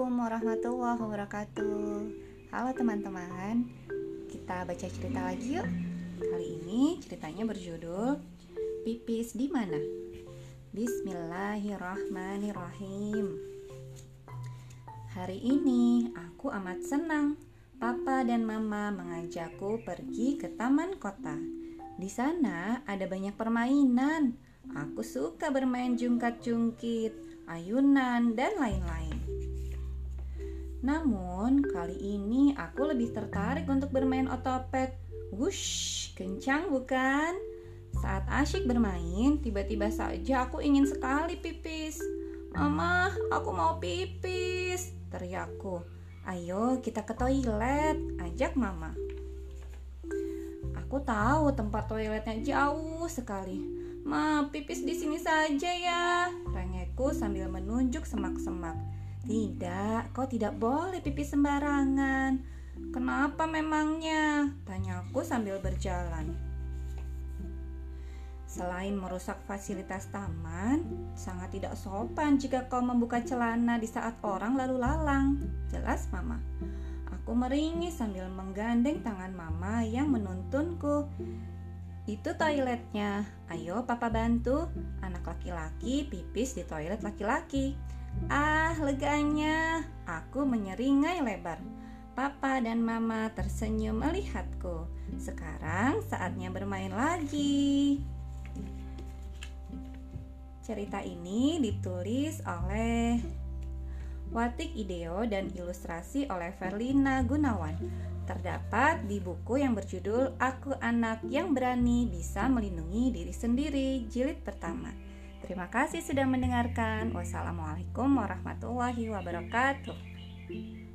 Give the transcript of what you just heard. Assalamualaikum warahmatullahi wabarakatuh. Halo teman-teman, kita baca cerita lagi yuk. Kali ini ceritanya berjudul Pipis Dimana. Bismillahirrahmanirrahim. Hari ini aku amat senang. Papa dan Mama mengajakku pergi ke taman kota. Di sana ada banyak permainan. Aku suka bermain jungkat-jungkit, ayunan, dan lain-lain. Namun, kali ini aku lebih tertarik untuk bermain otopet. Wush, kencang bukan? Saat asyik bermain, tiba-tiba saja aku ingin sekali pipis. Mama, aku mau pipis, teriakku. Ayo kita ke toilet, ajak Mama. Aku tahu tempat toiletnya jauh sekali. Ma, pipis di sini saja ya, rengekku sambil menunjuk semak-semak. Tidak, kau tidak boleh pipis sembarangan. Kenapa memangnya? Tanyaku sambil berjalan. Selain merusak fasilitas taman, sangat tidak sopan jika kau membuka celana di saat orang lalu lalang. Jelas, Mama. Aku meringis sambil menggandeng tangan Mama yang menuntunku. Itu toiletnya, ayo Papa bantu. Anak laki-laki pipis di toilet laki-laki. Ah, leganya, aku menyeringai lebar. Papa dan Mama tersenyum melihatku. Sekarang saatnya bermain lagi. Cerita ini ditulis oleh Watiek Ideo dan ilustrasi oleh Verlina Gunawan. Terdapat di buku yang berjudul Aku Anak Yang Berani Bisa Melindungi Diri Sendiri Jilid Pertama. Terima kasih sudah mendengarkan. Wassalamualaikum warahmatullahi wabarakatuh.